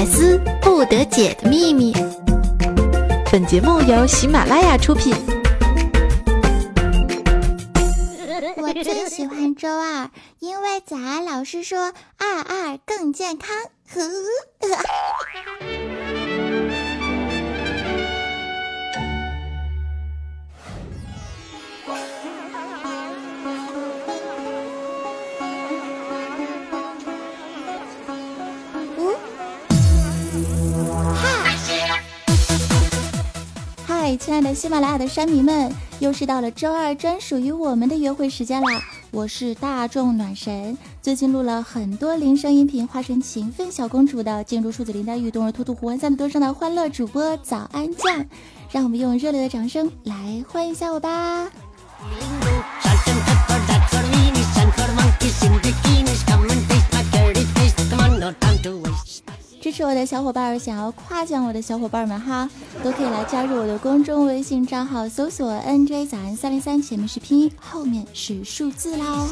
百思不得解的秘密。本节目由喜马拉雅出品。我最喜欢周二，因为早安老师说二二更健康。亲爱的喜马拉雅的山民们，又是到了周二专属于我们的约会时间啦！我是大众暖神，最近录了很多铃声音频，化身勤奋小公主的进入数字林黛玉，动如兔兔胡文三的蹲上的欢乐主播早安酱，让我们用热烈的掌声来欢迎一下我吧！支持我的小伙伴，想要夸奖我的小伙伴们哈，都可以来加入我的公众微信账号，搜索 NJ 早安303，前面是拼音，后面是数字啦。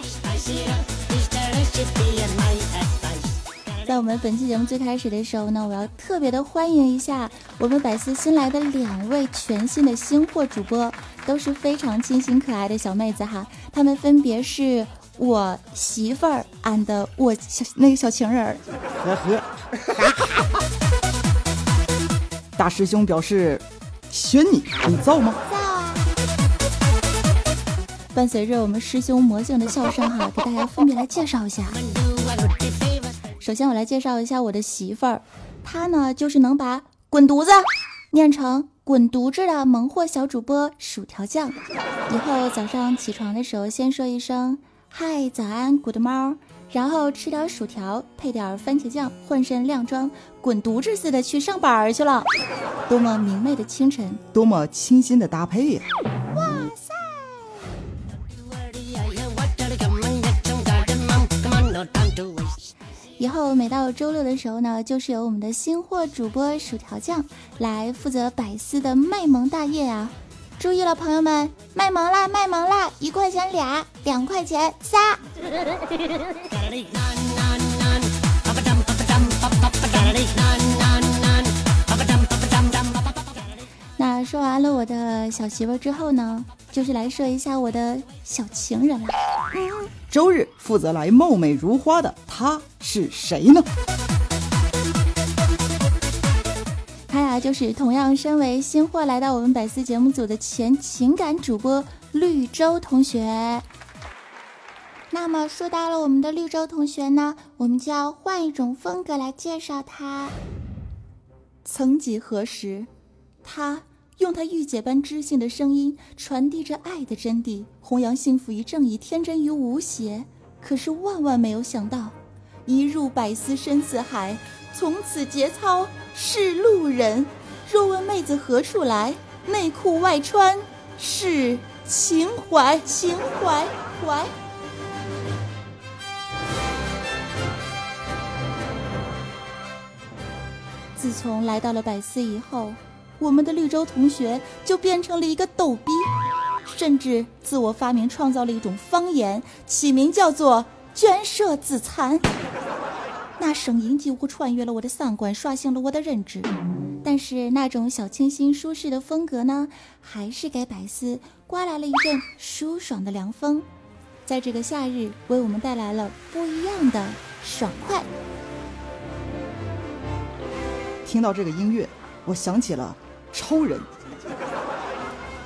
在我们本期节目最开始的时候呢，我要特别的欢迎一下我们百思新来的两位全新的新货主播，都是非常清新可爱的小妹子哈，她们分别是我媳妇儿 and 我那个小情人儿。大师兄表示选你造吗？造啊！伴随着我们师兄魔性的笑声哈，给大家分别来介绍一下。首先我来介绍一下我的媳妇儿，她呢就是能把滚犊子念成滚犊子的萌货小主播薯条酱。以后早上起床的时候先说一声嗨早安 good 猫，然后吃点薯条配点番茄酱，浑身亮装，滚犊子似的去上班去了。多么明媚的清晨，多么清新的搭配呀！哇塞！以后每到周六的时候呢，就是由我们的新货主播薯条酱来负责百思的卖萌大业啊！注意了朋友们，卖萌啦卖萌啦，1块钱俩，2块钱仨。那说完了我的小媳妇之后呢，就是来说一下我的小情人了。周日负责来貌美如花的他是谁呢？就是同样身为新货来到我们百思节目组的前情感主播绿洲同学。那么说到了我们的绿洲同学呢，我们就要换一种风格来介绍他。曾几何时，他用他御姐般知性的声音传递着爱的真谛，弘扬幸福于正义，天真于无邪。可是万万没有想到，一入百思深似海，从此节操是路人，若问妹子何处来，内裤外穿是情怀，情怀怀。自从来到了百思以后，我们的绿洲同学就变成了一个逗逼，甚至自我发明创造了一种方言，起名叫做捐舍自残。那声音几乎穿越了我的三观，刷新了我的认知。但是那种小清新舒适的风格呢，还是给百思刮来了一阵舒爽的凉风，在这个夏日为我们带来了不一样的爽快。听到这个音乐，我想起了超人。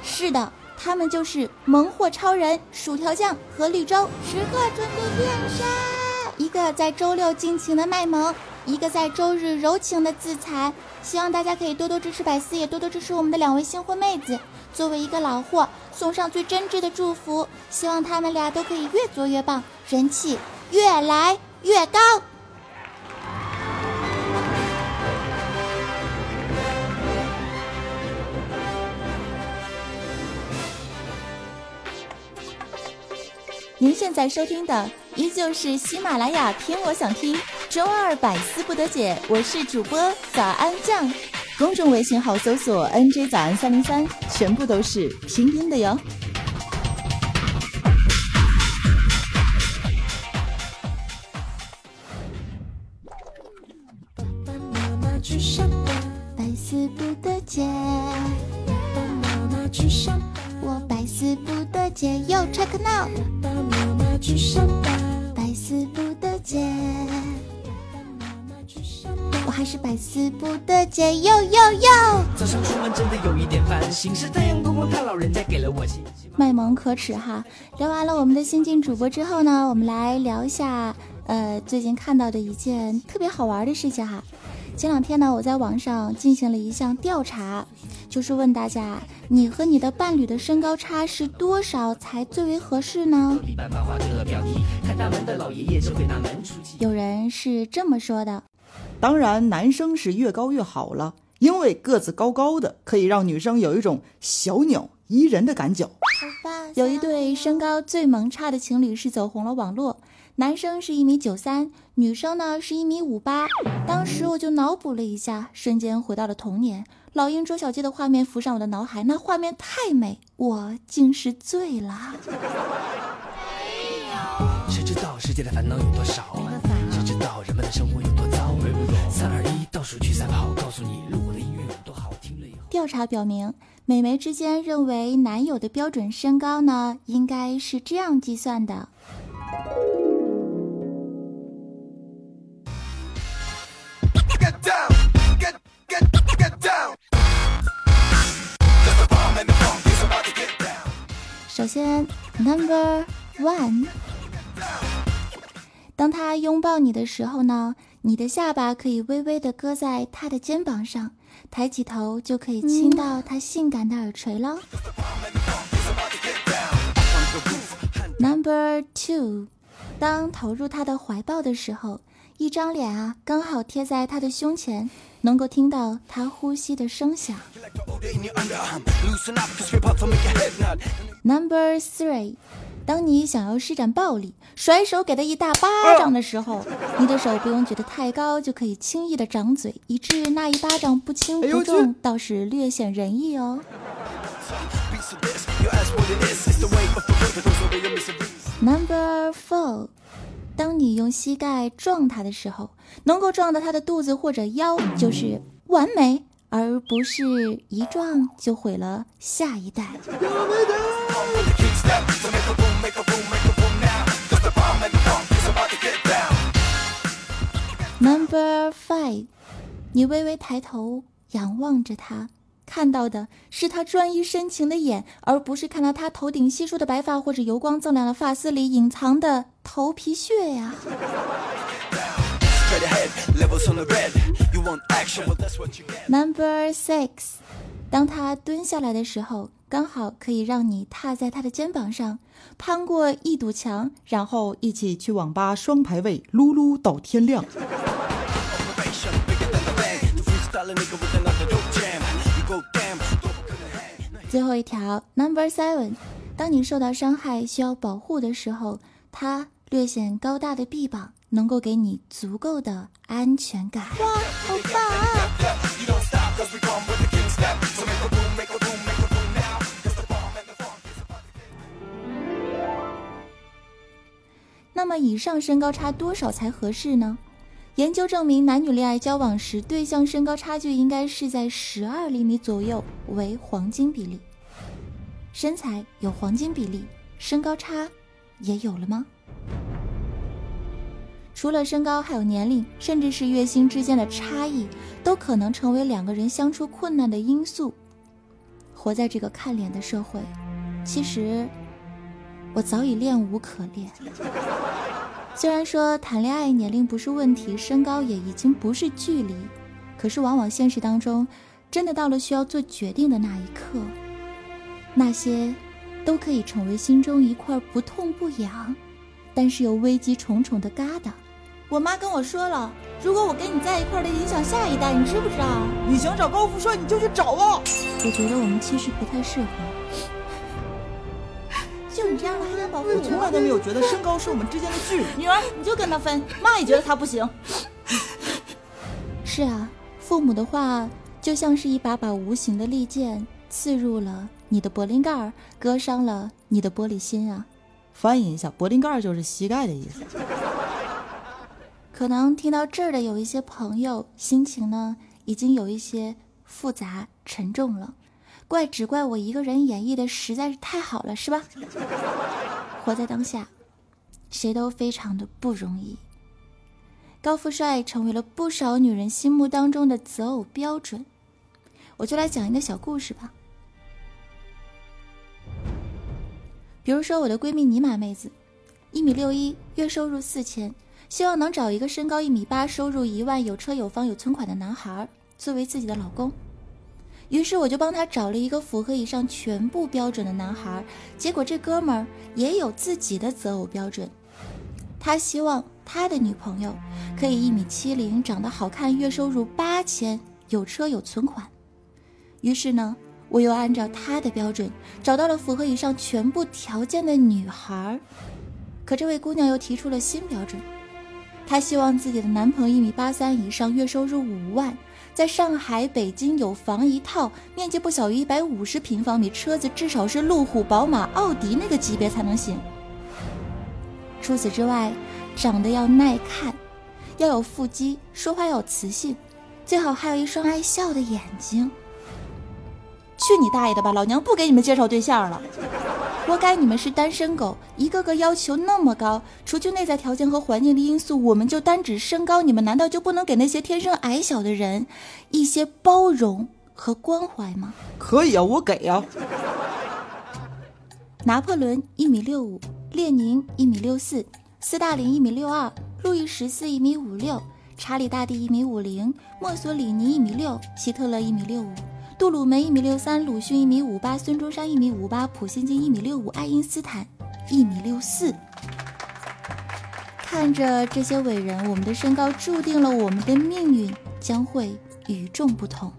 是的，他们就是萌货超人薯条酱和绿洲。时刻准备变身，一个在周六尽情的卖萌，一个在周日柔情的自残。希望大家可以多多支持百思，也多多支持我们的两位新货妹子。作为一个老货，送上最真挚的祝福，希望他们俩都可以越做越棒，人气越来越高。您现在收听的依旧是喜马拉雅听我想听周二百思不得解，我是主播早安酱。公众微信号搜索 NJ 早安303，全部都是拼音的哟。去上班，百思不得解。爸爸妈妈去上班，我百思不得解。又 check now。爸爸妈妈去上班，百思不得解。我还是百思不得解。又又又。早上出门真的有一点烦心，是太阳公公他老人家给了我信心。卖萌可耻哈！聊完了我们的新晋主播之后呢，我们来聊一下最近看到的一件特别好玩的事情哈。前两天呢，我在网上进行了一项调查，就是问大家，你和你的伴侣的身高差是多少才最为合适呢？有人是这么说的，当然男生是越高越好了，因为个子高高的可以让女生有一种小鸟依人的感觉。有一对身高最萌差的情侣是走红了网络，男生是1.93米，女生呢是1.58米。当时我就脑补了一下，瞬间回到了童年，老鹰捉小鸡的画面浮上我的脑海，那画面太美，我竟是醉了。谁知道世界的烦恼有多少？谁知道人们的生活有多糟？321倒数去赛跑，告诉你路过的音乐有多好听了以后。调查表明，美眉之间认为男友的标准身高呢，应该是这样计算的。首先 No.1， 当他拥抱你的时候呢，你的下巴可以微微的搁在他的肩膀上，抬起头就可以亲到他性感的耳垂了。No.2， 当投入他的怀抱的时候，一张脸啊刚好贴在他的胸前，能够听到他呼吸的声响。No.3， 当你想要施展暴力，甩手给他一大巴掌的时候，你的手不用举得太高就可以轻易的掌嘴，以致那一巴掌不轻不重，倒是略显仁义哦。No.4，当你用膝盖撞他的时候，能够撞到他的肚子或者腰，就是完美，而不是一撞就毁了下一代。No.5， 你微微抬头仰望着他，看到的是他专一深情的眼，而不是看到他头顶稀疏的白发或者油光锃亮的发丝里隐藏的头皮屑呀。No.6， 当他蹲下来的时候，刚好可以让你踏在他的肩膀上，攀过一堵墙，然后一起去网吧双排位撸撸到天亮。最后一条 No.7， 当你受到伤害需要保护的时候，它略显高大的臂膀能够给你足够的安全感。哇，好棒啊！那么以上身高差多少才合适呢？研究证明，男女恋爱交往时，对象身高差距应该是在12厘米左右为黄金比例。身材有黄金比例，身高差也有了吗？除了身高，还有年龄，甚至是月薪之间的差异，都可能成为两个人相处困难的因素。活在这个看脸的社会，其实我早已练无可练。虽然说谈恋爱年龄不是问题，身高也已经不是距离，可是往往现实当中，真的到了需要做决定的那一刻，那些都可以成为心中一块不痛不痒，但是又危机重重的疙瘩。我妈跟我说了，如果我跟你在一块的影响下一代，你知不知道？你想找高富帅你就去找啊！我觉得我们其实不太适合。就你这样的还想保护我？我从来都没有觉得身高是我们之间的距离。女儿，你就跟他分，妈也觉得他不行。是啊，父母的话就像是一把把无形的利剑，刺入了你的柏林盖，割伤了你的玻璃心啊。翻译一下，柏林盖就是膝盖的意思。可能听到这儿的有一些朋友心情呢已经有一些复杂沉重了，只怪我一个人演绎的实在是太好了，是吧？活在当下，谁都非常的不容易。高富帅成为了不少女人心目当中的择偶标准。我就来讲一个小故事吧。比如说我的闺蜜尼玛妹子，1.61米，月收入4000，希望能找一个身高1.8米，收入1万，有车有房有存款的男孩作为自己的老公。于是我就帮她找了一个符合以上全部标准的男孩，结果这哥们儿也有自己的择偶标准。他希望他的女朋友可以1.70米，长得好看，月收入8000，有车有存款。于是呢，我又按照他的标准找到了符合以上全部条件的女孩。可这位姑娘又提出了新标准，她希望自己的男朋友1.83米以上，月收入5万，在上海北京有房一套，面积不小于150平方米，车子至少是路虎宝马奥迪那个级别才能行。除此之外，长得要耐看，要有腹肌，说话要有磁性，最好还有一双爱笑的眼睛。去你大爷的吧，老娘不给你们介绍对象了，活该你们是单身狗，一个个要求那么高。除去内在条件和环境的因素，我们就单指身高，你们难道就不能给那些天生矮小的人一些包容和关怀吗？可以啊，我给啊。拿破仑1.65米，列宁1.64米，斯大林1.62米，路易141.56米，查理大帝1.50米，墨索里尼1.6米，希特勒1.65米，杜鲁门1.63米，鲁迅1.58米，孙中山1.58米，普希金1.65米，爱因斯坦1.64米。看着这些伟人，我们的身高注定了我们的命运将会与众不同。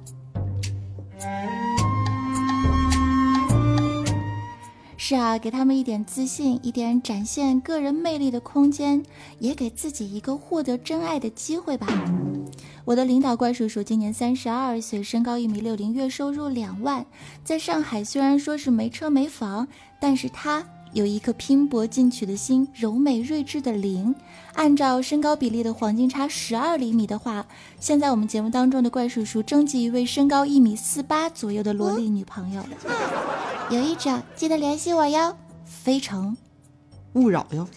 是啊，给他们一点自信，一点展现个人魅力的空间，也给自己一个获得真爱的机会吧。我的领导怪叔叔今年32岁，身高1.60米，月收入2万，在上海虽然说是没车没房，但是他有一颗拼搏进取的心，柔美睿智的灵。按照身高比例的黄金差12厘米的话，现在我们节目当中的怪叔叔征集一位身高1.48米左右的萝莉女朋友，有意者记得联系我哟，非诚勿扰哟。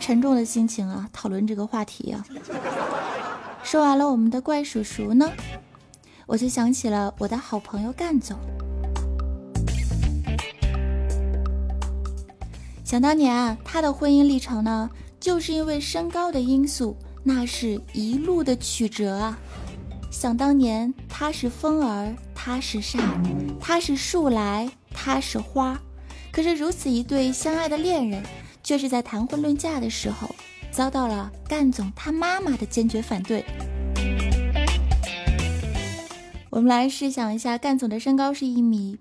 沉重的心情啊，讨论这个话题啊。说完了我们的怪叔叔呢，我就想起了我的好朋友干总。想当年啊，他的婚姻历程呢，就是因为身高的因素，那是一路的曲折啊。想当年他是风儿，他是沙，他是树来，他是花，可是如此一对相爱的恋人，却是在谈婚论嫁的时候遭到了干总他妈妈的坚决反对。我们来试想一下，干总的身高是1.85米，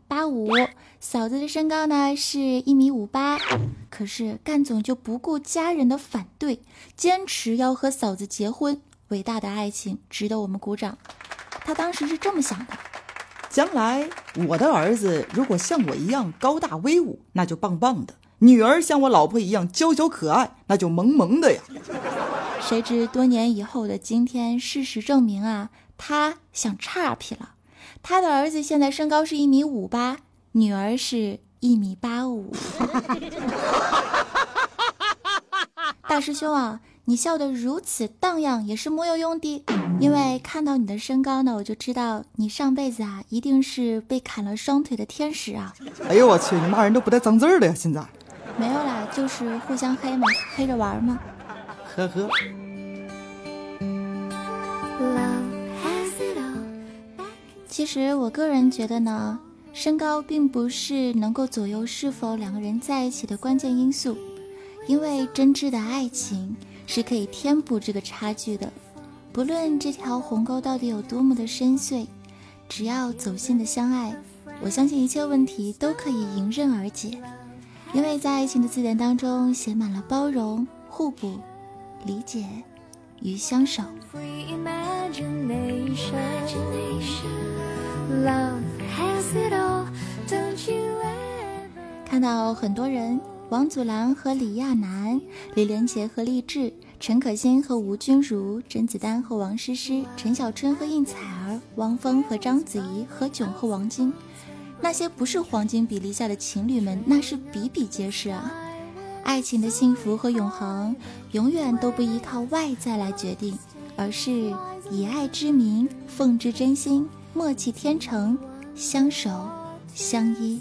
嫂子的身高呢是1.58米，可是干总就不顾家人的反对，坚持要和嫂子结婚。伟大的爱情值得我们鼓掌。他当时是这么想的，将来我的儿子如果像我一样高大威武，那就棒棒的，女儿像我老婆一样娇小可爱，那就萌萌的呀。谁知多年以后的今天，事实证明啊，他想岔劈了。他的儿子现在身高是1.58米，女儿是1.85米。大师兄啊，你笑得如此荡漾也是没有用的，因为看到你的身高呢，我就知道你上辈子啊一定是被砍了双腿的天使啊。哎呦我去，你骂人都不带脏字的呀现在。没有啦，就是互相黑嘛，黑着玩嘛。呵呵。其实我个人觉得呢，身高并不是能够左右是否两个人在一起的关键因素，因为真挚的爱情是可以填补这个差距的。不论这条鸿沟到底有多么的深邃，只要走心的相爱，我相信一切问题都可以迎刃而解。因为在爱情的字典当中写满了包容、互补、理解与相守。 Love has it all, don't you ever... 看到很多人，王祖蓝和李亚男，李连杰和励志，陈可辛和吴君如，甄子丹和王诗诗，陈小春和应采儿，汪峰和章子怡，何炅和王晶，那些不是黄金比例下的情侣们，那是比比皆是啊。爱情的幸福和永恒，永远都不依靠外在来决定，而是以爱之名，奉之真心，默契天成，相守相依。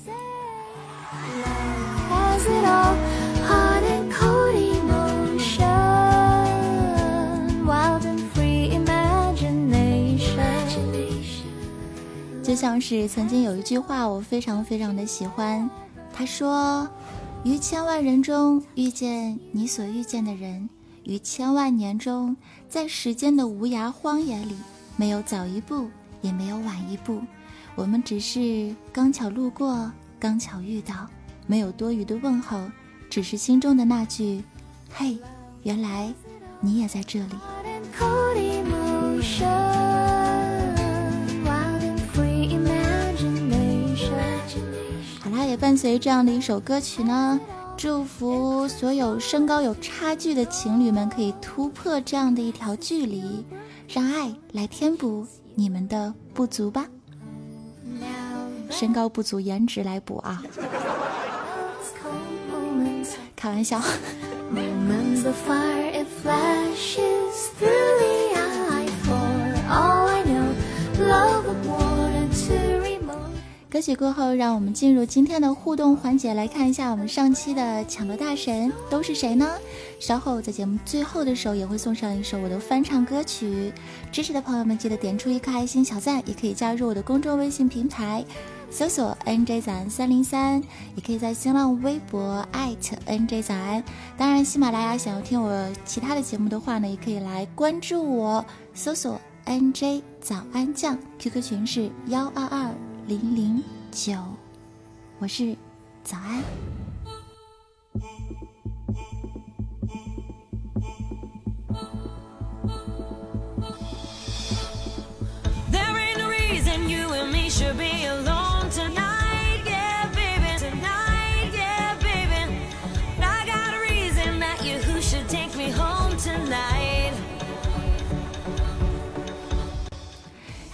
就像是曾经有一句话我非常的喜欢，他说，于千万人中遇见你所遇见的人，于千万年中，在时间的无涯荒野里，没有早一步也没有晚一步，我们只是刚巧路过，刚巧遇到，没有多余的问候，只是心中的那句，嘿，原来你也在这里。好啦，也伴随这样的一首歌曲呢，祝福所有身高有差距的情侣们可以突破这样的一条距离，让爱来填补你们的不足吧。身高不足，颜值来补啊！开玩笑。歌曲过后，让我们进入今天的互动环节，来看一下我们上期的抢夺大神都是谁呢？稍后在节目最后的时候也会送上一首我的翻唱歌曲，支持的朋友们记得点出一颗爱心小赞，也可以加入我的公众微信平台，搜索 NJ 早安303，也可以在新浪微博 @NJ 早安。当然喜马拉雅想要听我其他的节目的话呢，也可以来关注我，搜索 NJ 早安酱， QQ 群是1220009，我是早安。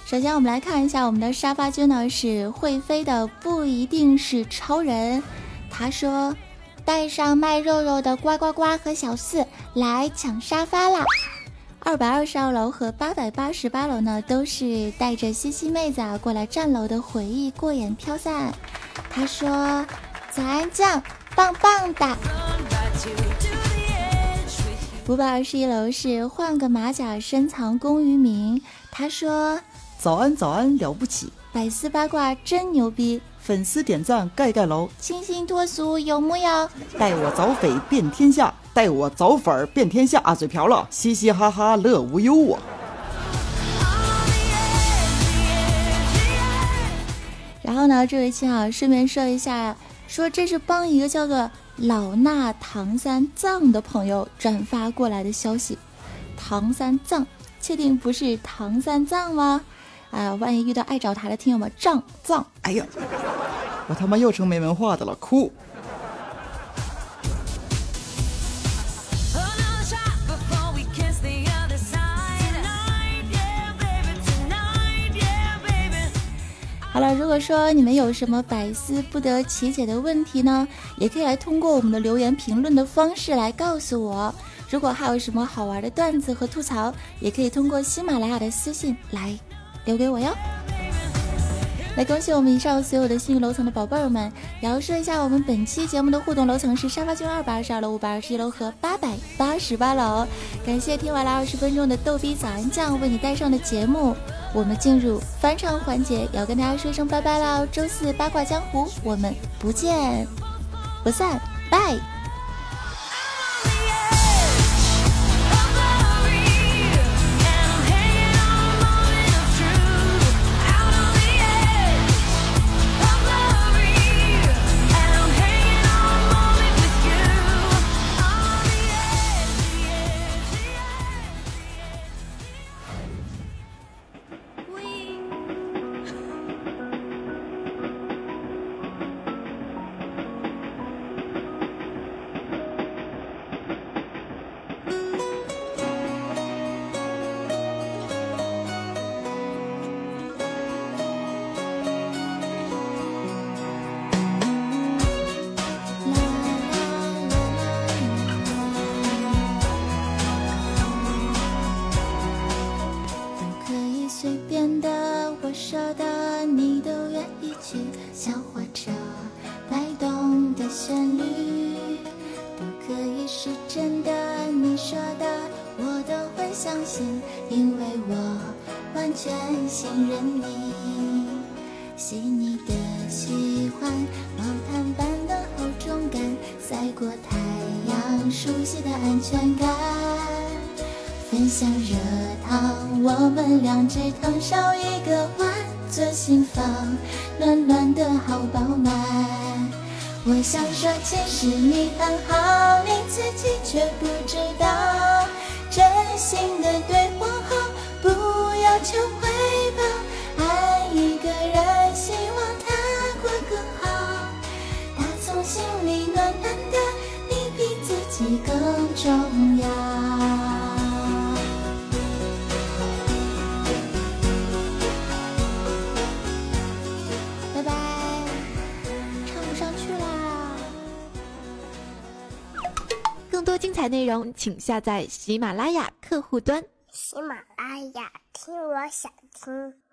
首先我们来看一下我们的沙发君呢，是会飞的不一定是超人，他说，带上卖肉肉的呱呱呱和小四来抢沙发啦。222楼和888楼呢，都是带着西西妹子过来站楼的回忆过眼飘散，他说，早安酱棒棒的。521楼是换个马甲深藏功与名，他说，早安早安了不起，百思八卦真牛逼，粉丝点赞盖盖楼，清新脱俗有木有，带我早匪遍天下，带我早粉遍天下啊，嘴瓢了，嘻嘻哈哈乐无忧啊。然后呢，这位亲啊，顺便说一下，说这是帮一个叫做老衲唐三藏的朋友转发过来的消息，唐三藏确定不是唐三藏吗？哎，万一遇到爱找茬的听友们，藏，哎呀，我他妈又成没文化的了，哭。好了，如果说你们有什么百思不得其解的问题呢，也可以来通过我们的留言评论的方式来告诉我。如果还有什么好玩的段子和吐槽，也可以通过喜马拉雅的私信来留给我哟。来恭喜我们以上所有的幸运楼层的宝贝儿们，也要说一下我们本期节目的互动楼层是沙发君222楼、521楼和888楼。感谢听完了20分钟的逗逼早安酱为你带上的节目，我们进入返场环节，要跟大家说一声拜拜啦！周四八卦江湖，我们不见不散，拜。请下载喜马拉雅客户端。喜马拉雅，听我想听。